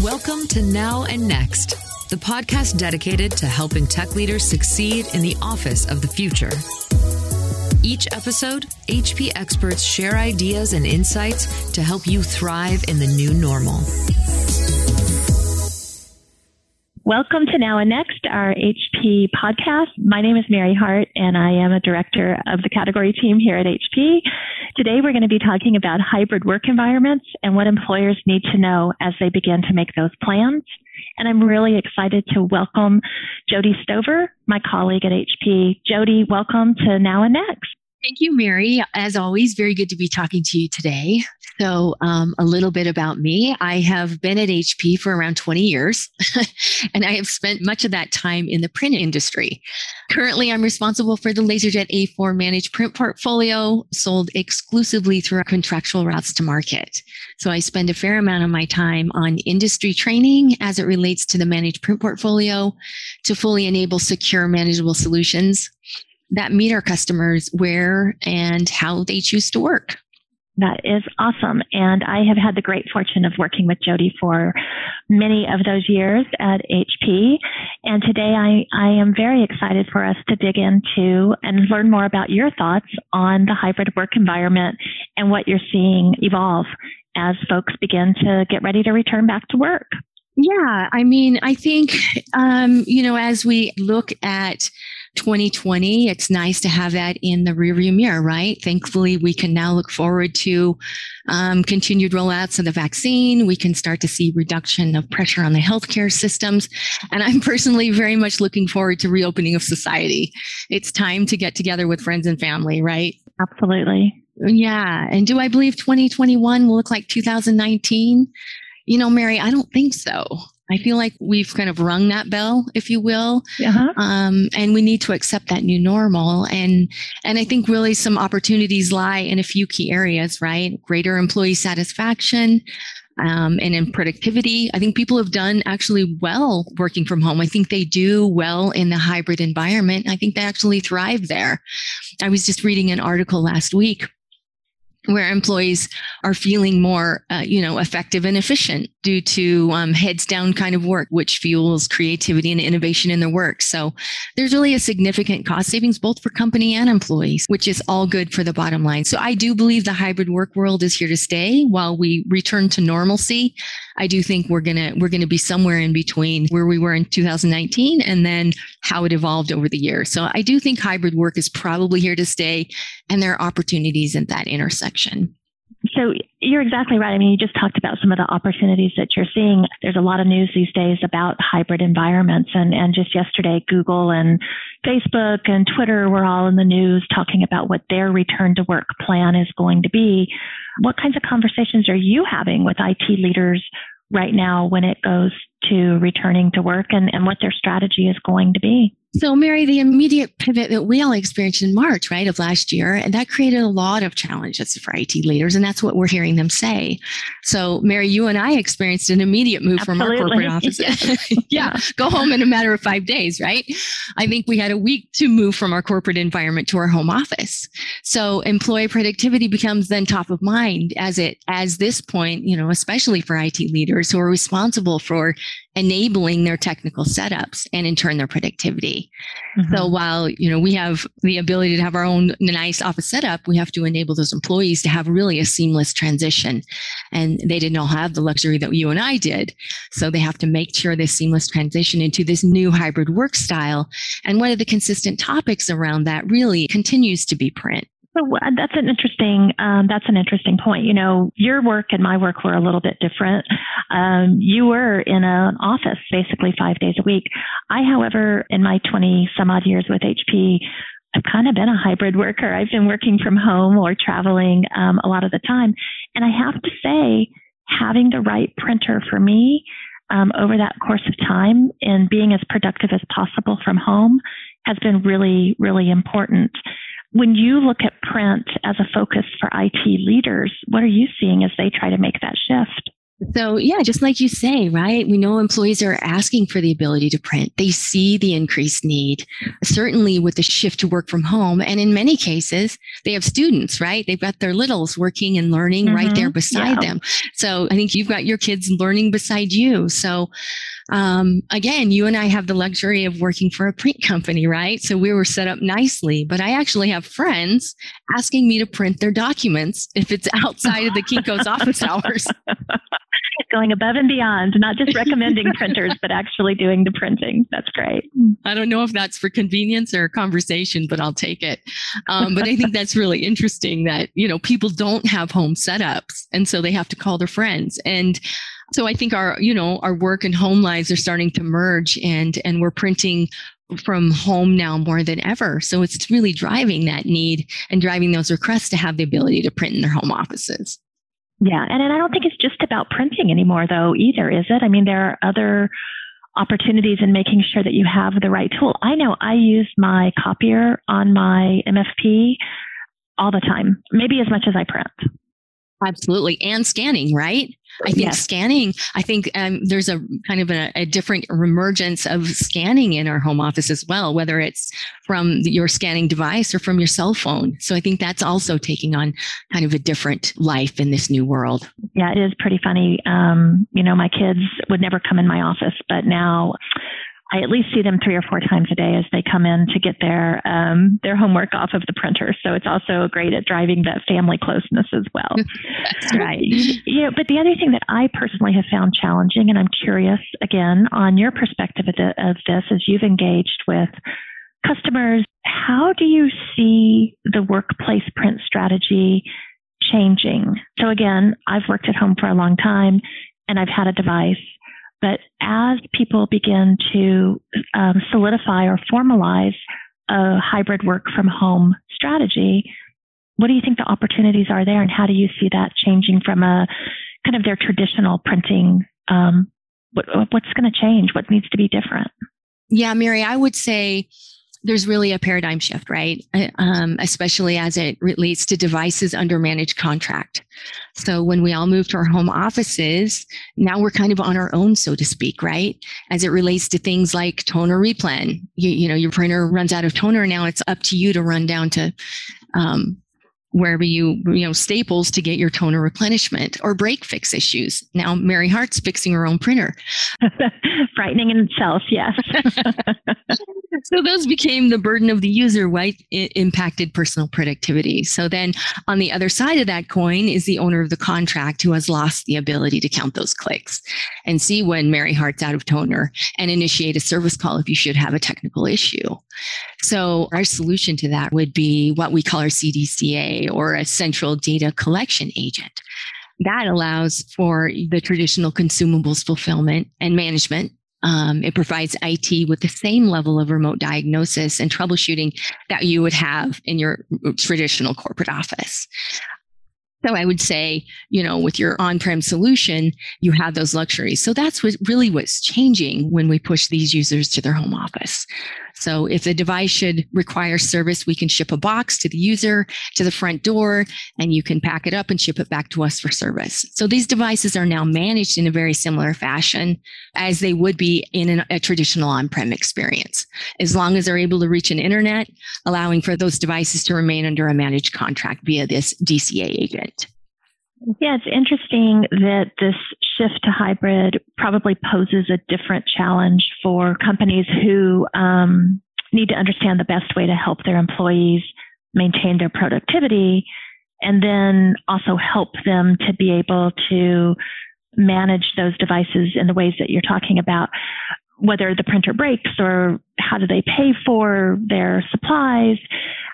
Welcome to Now and Next, the podcast dedicated to helping tech leaders succeed in the office of the future. Each episode, HP experts share ideas and insights to help you thrive in the new normal. Welcome to Now and Next, our HP podcast. My name is Mary Hart, and I am a director of the category team here at HP. Today, we're going to be talking about hybrid work environments and what employers need to know as they begin to make those plans. And I'm really excited to welcome Jody Stover, my colleague at HP. Jody, welcome to Now and Next. Thank you, Mary. As always, very good to be talking to you today. So a little bit about me. I have been at HP for around 20 years, and I have spent much of that time in the print industry. Currently, I'm responsible for the LaserJet A4 managed print portfolio, sold exclusively through contractual routes to market. So I spend a fair amount of my time on industry training as it relates to the managed print portfolio to fully enable secure, manageable solutions that meet our customers where and how they choose to work. That is awesome. And I have had the great fortune of working with Jody for many of those years at HP. And today I am very excited for us to dig into and learn more about your thoughts on the hybrid work environment and what you're seeing evolve as folks begin to get ready to return back to work. Yeah, I mean, I think, as we look at 2020, it's nice to have that in the rearview mirror, right? Thankfully, we can now look forward to continued rollouts of the vaccine. We can start to see reduction of pressure on the healthcare systems. And I'm personally very much looking forward to reopening of society. It's time to get together with friends and family, right? Absolutely. Yeah. And do I believe 2021 will look like 2019? You know, Mary, I don't think so. I feel like we've kind of rung that bell, if you will, and we need to accept that new normal. And I think really some opportunities lie in a few key areas, right? Greater employee satisfaction and in productivity. I think people have done actually well working from home. I think they do well in the hybrid environment. I think they actually thrive there. I was just reading an article last week where employees are feeling more, effective and efficient due to heads down kind of work, which fuels creativity and innovation in their work. So there's really a significant cost savings, both for company and employees, which is all good for the bottom line. So I do believe the hybrid work world is here to stay while we return to normalcy. I do think we're gonna be somewhere in between where we were in 2019 and then how it evolved over the years. So I do think hybrid work is probably here to stay, and there are opportunities at that intersection. So you're exactly right. I mean, you just talked about some of the opportunities that you're seeing. There's a lot of news these days about hybrid environments. And just yesterday, Google and Facebook and Twitter were all in the news talking about what their return to work plan is going to be. What kinds of conversations are you having with IT leaders right now when it goes to returning to work and what their strategy is going to be? So, Mary, the immediate pivot that we all experienced in March, right, of last year, and that created a lot of challenges for IT leaders, and that's what we're hearing them say. So, Mary, you and I experienced an immediate move Absolutely. From our corporate offices. Yeah, go home in a matter of 5 days, right? I think we had a week to move from our corporate environment to our home office. So, employee productivity becomes then top of mind as this point, especially for IT leaders who are responsible for enabling their technical setups and in turn their productivity. Mm-hmm. So while, we have the ability to have our own nice office setup, we have to enable those employees to have really a seamless transition. And they didn't all have the luxury that you and I did. So they have to make sure this seamless transition into this new hybrid work style. And one of the consistent topics around that really continues to be print. So that's an interesting point. Your work and my work were a little bit different. You were in an office basically 5 days a week. I, however, in my 20 some odd years with HP, I've kind of been a hybrid worker. I've been working from home or traveling a lot of the time. And I have to say, having the right printer for me over that course of time and being as productive as possible from home has been really, really important. When you look at print as a focus for IT leaders, what are you seeing as they try to make that shift? So yeah, just like you say, right? We know employees are asking for the ability to print. They see the increased need, certainly with the shift to work from home. And in many cases, they have students, right? They've got their littles working and learning right there beside them. So I think you've got your kids learning beside you. So again, you and I have the luxury of working for a print company, right? So we were set up nicely, but I actually have friends asking me to print their documents if it's outside of the Kinko's office hours. Going above and beyond, not just recommending printers, but actually doing the printing. That's great. I don't know if that's for convenience or conversation, but I'll take it. But I think that's really interesting that, you know, people don't have home setups and so they have to call their friends. And so I think our, you know, our work and home lives are starting to merge, and we're printing from home now more than ever. So it's really driving that need and driving those requests to have the ability to print in their home offices. Yeah. And I don't think it's just about printing anymore, though, either, is it? I mean, there are other opportunities in making sure that you have the right tool. I know I use my copier on my MFP all the time, maybe as much as I print. Absolutely. And scanning, right? I think scanning, I think there's a kind of a different emergence of scanning in our home office as well, whether it's from your scanning device or from your cell phone. So I think that's also taking on kind of a different life in this new world. Yeah, it is pretty funny. You know, my kids would never come in my office, but now I at least see them 3 or 4 times a day as they come in to get their homework off of the printer. So it's also great at driving that family closeness as well. That's right. Yeah. But the other thing that I personally have found challenging, and I'm curious again on your perspective of this, as you've engaged with customers, how do you see the workplace print strategy changing? So again, I've worked at home for a long time and I've had a device. But as people begin to solidify or formalize a hybrid work from home strategy, what do you think the opportunities are there, and how do you see that changing from a kind of their traditional printing? What's going to change? What needs to be different? Yeah, Mary, I would say there's really a paradigm shift, right? Especially as it relates to devices under managed contract. So when we all moved to our home offices, now we're kind of on our own, so to speak, right? As it relates to things like toner replan, you know, your printer runs out of toner. Now it's up to you to run down to wherever you know, Staples to get your toner replenishment, or break fix issues. Now, Mary Hart's fixing her own printer. Frightening in itself, yes. So those became the burden of the user, right? It impacted personal productivity. So then on the other side of that coin is the owner of the contract who has lost the ability to count those clicks and see when Mary Hart's out of toner and initiate a service call if you should have a technical issue. So our solution to that would be what we call our CDCA, or a central data collection agent. That allows for the traditional consumables fulfillment and management. It provides IT with the same level of remote diagnosis and troubleshooting that you would have in your traditional corporate office. So I would say, you know, with your on-prem solution, you have those luxuries. So that's what's changing when we push these users to their home office. So if the device should require service, we can ship a box to the user, to the front door, and you can pack it up and ship it back to us for service. So these devices are now managed in a very similar fashion as they would be in a traditional on-prem experience, as long as they're able to reach an internet, allowing for those devices to remain under a managed contract via this DCA agent. Yeah, it's interesting that this shift to hybrid probably poses a different challenge for companies who need to understand the best way to help their employees maintain their productivity, and then also help them to be able to manage those devices in the ways that you're talking about, whether the printer breaks or how do they pay for their supplies.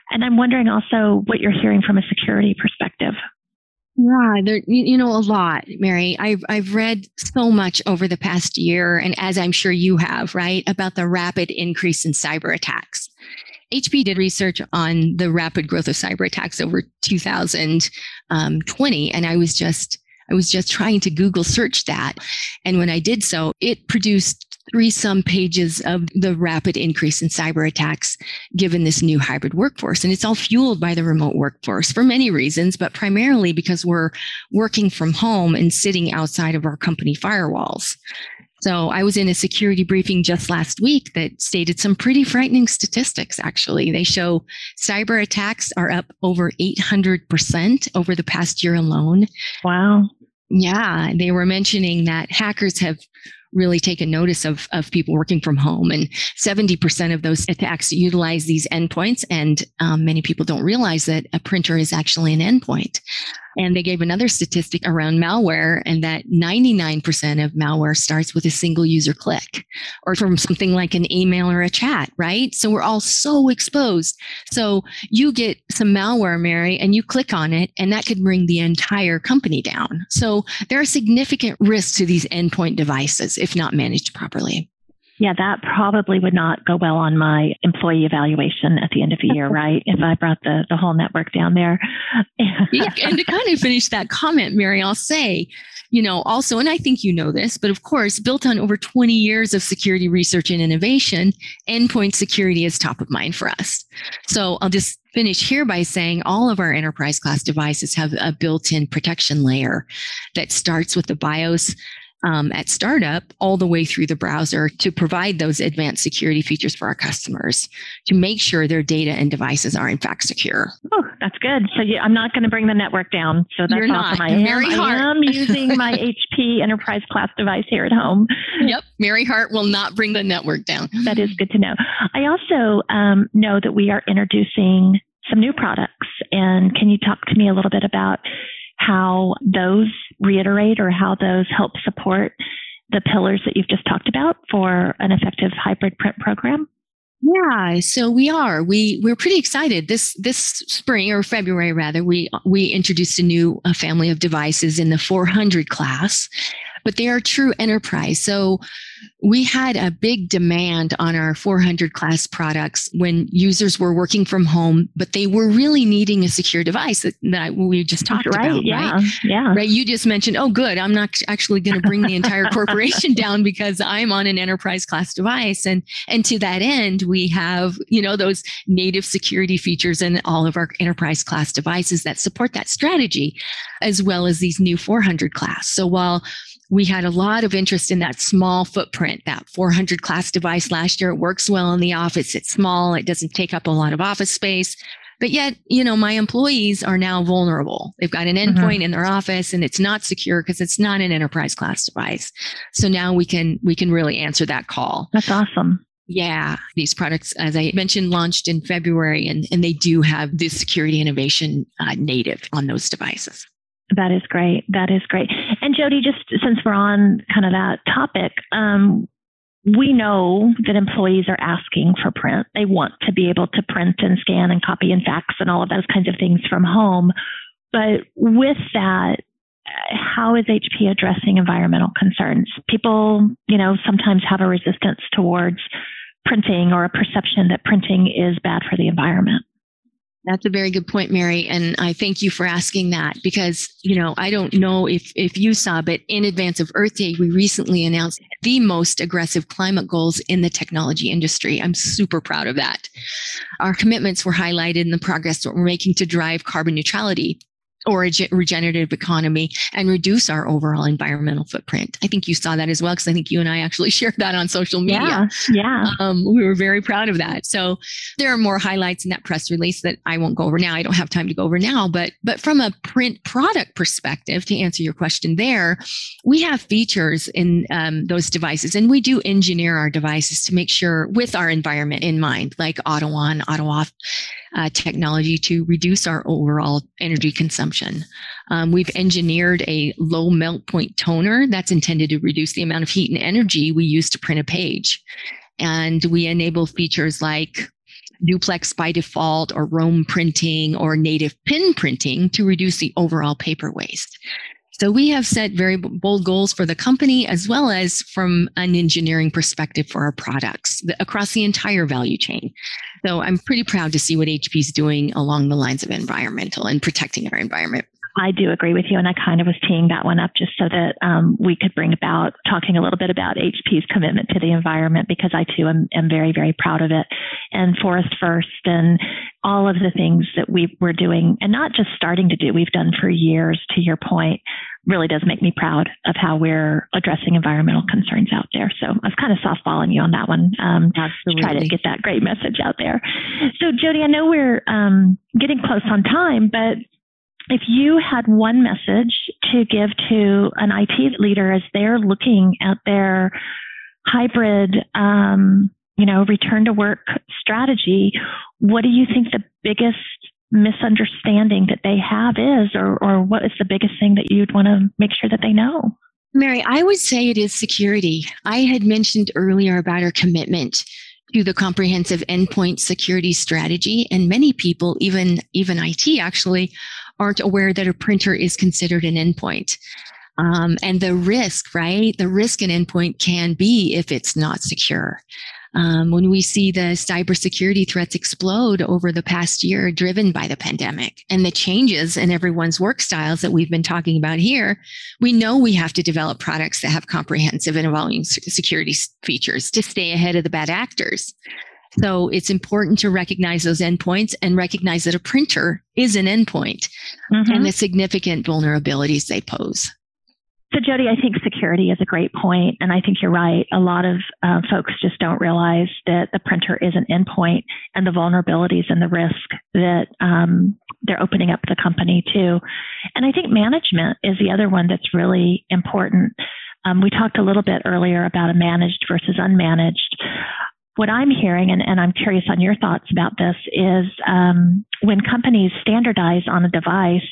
And I'm wondering also what you're hearing from a security perspective. Yeah, there, you know, a lot, Mary. I've read so much over the past year, and as I'm sure you have, right, about the rapid increase in cyber attacks. HP did research on the rapid growth of cyber attacks over 2020, and I was just trying to Google search that, and when I did so, it produced 3-some pages of the rapid increase in cyber attacks given this new hybrid workforce. And it's all fueled by the remote workforce for many reasons, but primarily because we're working from home and sitting outside of our company firewalls. So I was in a security briefing just last week that stated some pretty frightening statistics, actually. They show cyber attacks are up over 800% over the past year alone. Wow. Yeah, they were mentioning that hackers have really taken notice of people working from home, and 70% of those attacks utilize these endpoints, and many people don't realize that a printer is actually an endpoint. And they gave another statistic around malware, and that 99% of malware starts with a single user click or from something like an email or a chat, right? So we're all so exposed. So you get some malware, Mary, and you click on it, and that could bring the entire company down. So there are significant risks to these endpoint devices if not managed properly. Yeah, that probably would not go well on my employee evaluation at the end of the year, right? If I brought the whole network down there. Yeah, and to kind of finish that comment, Mary, I'll say, you know, also, and I think you know this, but of course, built on over 20 years of security research and innovation, endpoint security is top of mind for us. So I'll just finish here by saying all of our enterprise class devices have a built-in protection layer that starts with the BIOS at startup all the way through the browser to provide those advanced security features for our customers to make sure their data and devices are in fact secure. Oh, that's good. So yeah, I'm not going to bring the network down. So that's awesome. I am using my HP enterprise class device here at home. Yep. Mary Hart will not bring the network down. That is good to know. I also know that we are introducing some new products. And can you talk to me a little bit about how those reiterate or how those help support the pillars that you've just talked about for an effective hybrid print program? Yeah, so we're pretty excited. This spring, or February rather, we introduced a new family of devices in the 400 class, but they are true enterprise. So we had a big demand on our 400 class products when users were working from home, but they were really needing a secure device that we just talked about. Yeah, right? Yeah. Right. You just mentioned, oh, good. I'm not actually going to bring the entire corporation down because I'm on an enterprise class device. And to that end, we have, you know, those native security features in all of our enterprise class devices that support that strategy, as well as these new 400 class. So while we had a lot of interest in that small footprint, that 400 class device last year. It works well in the office. It's small. It doesn't take up a lot of office space. But yet, you know, my employees are now vulnerable. They've got an endpoint in their office and it's not secure because it's not an enterprise class device. So now we can really answer that call. That's awesome. Yeah. These products, as I mentioned, launched in February and they do have this security innovation native on those devices. That is great. That is great. And Jody, just since we're on kind of that topic, we know that employees are asking for print. They want to be able to print and scan and copy and fax and all of those kinds of things from home. But with that, how is HP addressing environmental concerns? People, you know, sometimes have a resistance towards printing or a perception that printing is bad for the environment. That's a very good point, Mary. And I thank you for asking that because, you know, I don't know if you saw, but in advance of Earth Day, we recently announced the most aggressive climate goals in the technology industry. I'm super proud of that. Our commitments were highlighted in the progress that we're making to drive carbon neutrality or a regenerative economy and reduce our overall environmental footprint. I think you saw that as well, because I think you and I actually shared that on social media. Yeah. We were very proud of that. So there are more highlights in that press release that I won't go over now. I don't have time to go over now, but from a print product perspective, to answer your question there, we have features in those devices, and we do engineer our devices to make sure with our environment in mind, like auto on, auto off technology to reduce our overall energy consumption. We've engineered a low melt point toner that's intended to reduce the amount of heat and energy we use to print a page. And we enable features like duplex by default or roam printing or native pin printing to reduce the overall paper waste. So we have set very bold goals for the company, as well as from an engineering perspective for our products across the entire value chain. So I'm pretty proud to see what HP is doing along the lines of environmental and protecting our environment. I do agree with you, and I kind of was teeing that one up just so that we could bring about talking a little bit about HP's commitment to the environment, because I too am very, very proud of it, and Forest First and all of the things that we were doing and not just starting to do, we've done for years, to your point, really does make me proud of how we're addressing environmental concerns out there. So I was kind of softballing you on that one to try to get that great message out there. So Jody, I know we're getting close on time, but if you had one message to give to an IT leader as they're looking at their hybrid, return to work strategy, what do you think the biggest misunderstanding that they have is, or what is the biggest thing that you'd want to make sure that they know? Mary, I would say it is security. I had mentioned earlier about our commitment to the comprehensive endpoint security strategy, and many people, even IT actually, aren't aware that a printer is considered an endpoint. And the risk, right? The risk an endpoint can be if it's not secure. When we see the cybersecurity threats explode over the past year, driven by the pandemic and the changes in everyone's work styles that we've been talking about here, we know we have to develop products that have comprehensive and evolving security features to stay ahead of the bad actors. So it's important to recognize those endpoints and recognize that a printer is an endpoint and the significant vulnerabilities they pose. So Jody, I think security is a great point, and I think you're right. A lot of folks just don't realize that the printer is an endpoint and the vulnerabilities and the risk that they're opening up the company to. And I think management is the other one that's really important. We talked a little bit earlier about a managed versus unmanaged. What I'm hearing, and I'm curious on your thoughts about this, is when companies standardize on a device,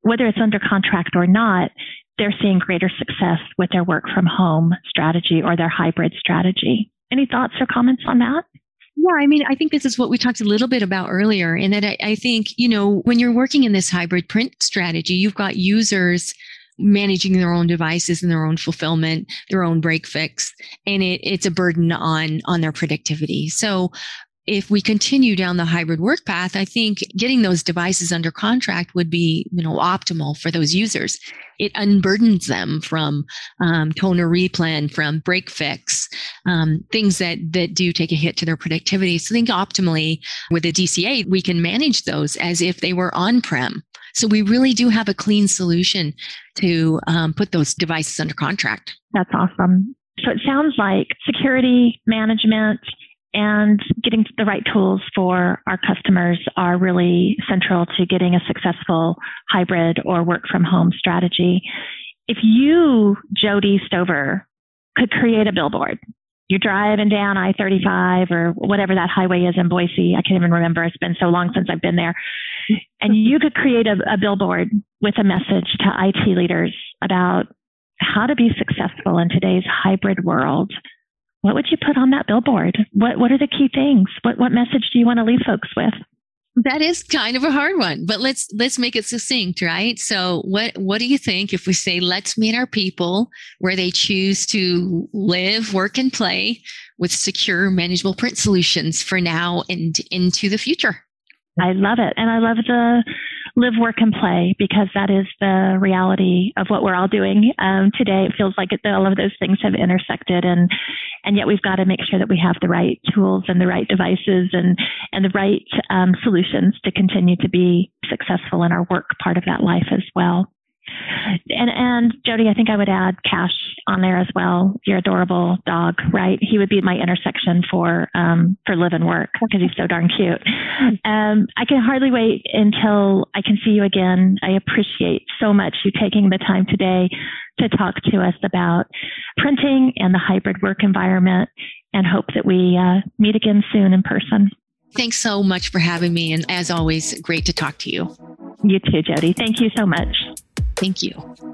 whether it's under contract or not, they're seeing greater success with their work from home strategy or their hybrid strategy. Any thoughts or comments on that? Yeah, I mean, I think this is what we talked a little bit about earlier, in that I think, when you're working in this hybrid print strategy, you've got users managing their own devices and their own fulfillment, their own break fix, and it's a burden on their productivity. So if we continue down the hybrid work path, I think getting those devices under contract would be, optimal for those users. It unburdens them from toner replan, from break fix, things that do take a hit to their productivity. So I think optimally with the DCA, we can manage those as if they were on-prem. So we really do have a clean solution to put those devices under contract. That's awesome. So it sounds like security management and getting the right tools for our customers are really central to getting a successful hybrid or work from home strategy. If you, Jody Stover, could create a billboard, you're driving down I-35 or whatever that highway is in Boise. I can't even remember. It's been so long since I've been there. And you could create a billboard with a message to IT leaders about how to be successful in today's hybrid world. What would you put on that billboard? What are the key things? What message do you want to leave folks with? That is kind of a hard one, but let's make it succinct, right? So what do you think if we say, let's meet our people where they choose to live, work, and play with secure, manageable print solutions for now and into the future? I love it. And I love the live, work, and play, because that is the reality of what we're all doing today. It feels like all of those things have intersected, and yet we've got to make sure that we have the right tools and the right devices and the right solutions to continue to be successful in our work part of that life as well. And Jody, I think I would add Cash on there as well. Your adorable dog, right? He would be my intersection for live and work, because he's so darn cute. I can hardly wait until I can see you again. I appreciate so much you taking the time today to talk to us about printing and the hybrid work environment, and hope that we meet again soon in person. Thanks so much for having me. And as always, great to talk to you. You too, Jody. Thank you so much. Thank you.